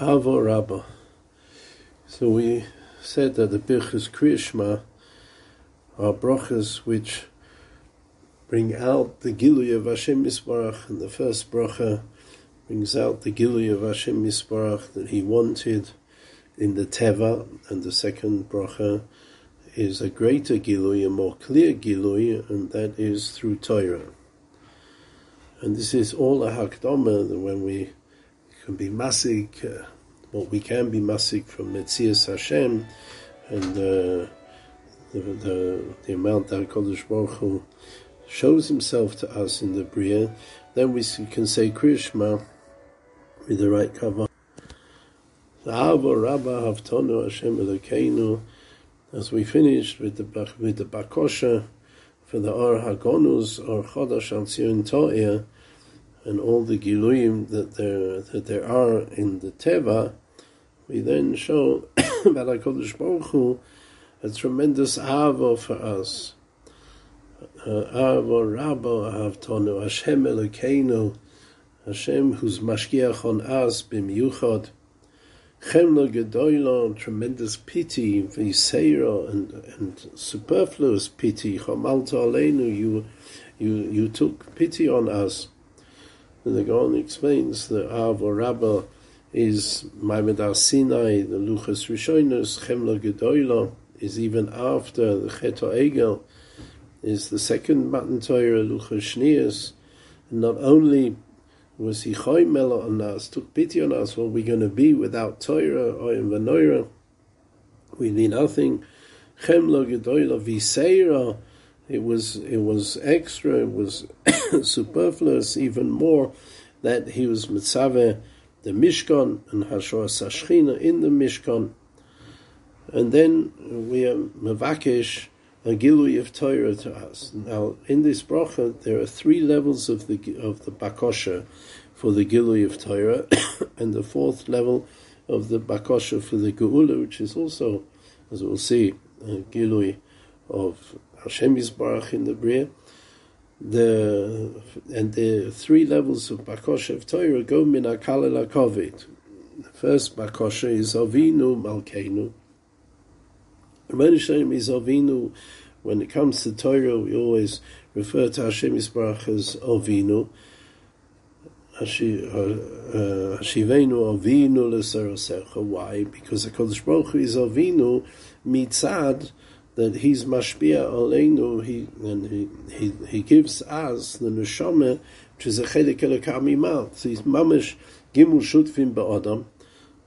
Avo Rabo. So we said that the Birchas Krishma are brachas which bring out the gilui of Hashem Misbarach, and the first bracha brings out the gilui of Hashem Misbarach that he wanted in the Teva, and the second bracha is a greater gilui, a more clear gilui, and that is through Toira. And this is all a Hakdomah, that when we can be Masik, we can be Masik from Metziyas Hashem, and the amount that Kodosh Baruch Hu shows himself to us in the Bria, then we can say Krishma with the right Kavan. Avo Rabo Av Tonu, Hashem Elokeinu, as we finished with the Bakosha for the Or Hagonus or Chodash Alzion Toir, and all the giluim that there are in the Teva, we then show that HaKadosh Baruch Hu a tremendous Avo for us. Avo Rabo Av Tonu, Hashem Elokeinu, Hashem who's Mashgiach on us b'miyuchad. Chemlo Gedoylo, tremendous pity, Yisera, and superfluous pity, Cholalta Aleinu, you took pity on us. And the Gaon explains that Avo Rabo is Maimedah Sinai, the Luchas Rishonus. Chemlo Gedoylo is even after the Cheto Egel, is the second Matan Toira, Luchas. And not only was he choymel on us, took pity on us, what are we going to be without Torah, Oyim V'Noira? We need nothing. Chemlo Gedoylo Yisera, it was extra, it was superfluous, even more, that he was mitzaveh the mishkan, and hashoras hashchina in the mishkan. And then we are mevakesh a gilui of Torah to us. Now, in this bracha, there are three levels of the bakosha for the gilui of Torah, and the fourth level of the bakosha for the geula, which is also, as we'll see, a gilui of Hashem Misbarach in the Bria. The three levels of bakosha of Torah go min hakal el hakoved. The first bakosha is Ovinu Malkeinu. Hashem is Ovinu. When it comes to Torah, we always refer to Hashem Misbarach as Ovinu. Hashivenu Ovinu l'sarasecha. Why? Because the Kodesh Baruch Hu is Ovinu mitzad, that he's Mashgiach Aleinu, he gives us the neshama, which is a cheder keler kami mouth. He's mamash gimul shutvim ba'adam,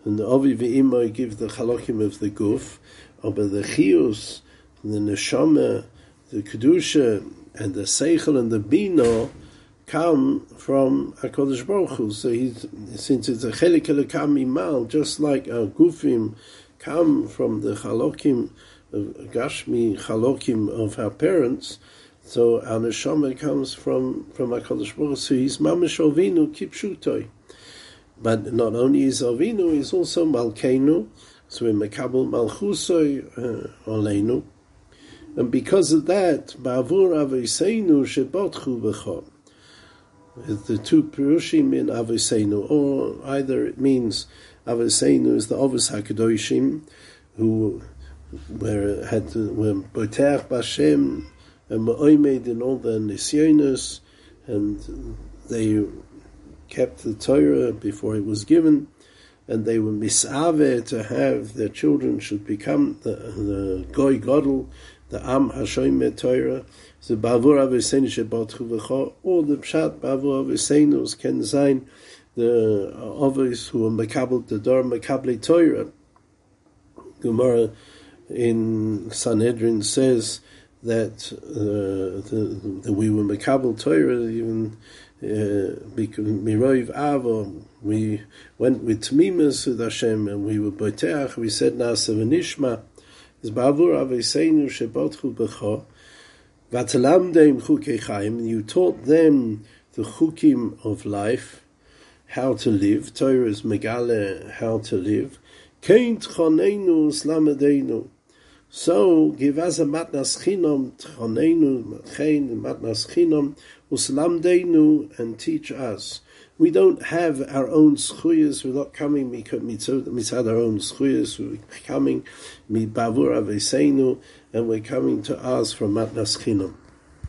and the Avi ve'Ima give the chalokim of the guf. But the chiyus, the neshama, the kedusha, and the seichel and the bina come from Hakadosh Baruch Hu. So since it's a cheder keler kami mal, just like our gufim come from the chalokim, gashmi chalokim of our parents, so our neshama comes from Hakadosh Baruch Hu. So he's mamash Ovinu kipshuto. But not only is Ovinu, he's also Malkeinu. So in mekabel malchusoi Aleinu, and because of that, ba'avur Aveseinu shebatchu b'chom. The two perushim in Aveseinu, or either it means Aveseinu is the Avos Hakadoshim, who were botach b'Hashem and ma'omed in all their nisyonos, and they kept the Torah before it was given. And they were misaveh to have their children should become the goy gadol, the am hashomer Torah. So ba'avur Aveseinu shebatchu v'cho, or the pshat ba'avur Aveseinu can sign the avos who are mekabel the dor mekabel Torah. Gemara in Sanhedrin says that we were mekabel Torah even. Mirov Avo, we went with Tmimus with Hashem, and we were Boteach, we said Nasa V'Nishma, is Ba'avur Aveseinu Shebatchu B'cho, V'atalamdeim Chukei Chaim, you taught them the Chukim of life, how to live, Torah is Megale, how to live, Kein Tchoneinu Slamedeinu, so give us a matnas chinom, tchoneinu, matnas chinom, uslamdeinu, and teach us. We don't have our own schuyas. We're not coming mitzad our own schuyas. We're coming mi bavur Aveseinu, and we're coming to us from matnas chinom.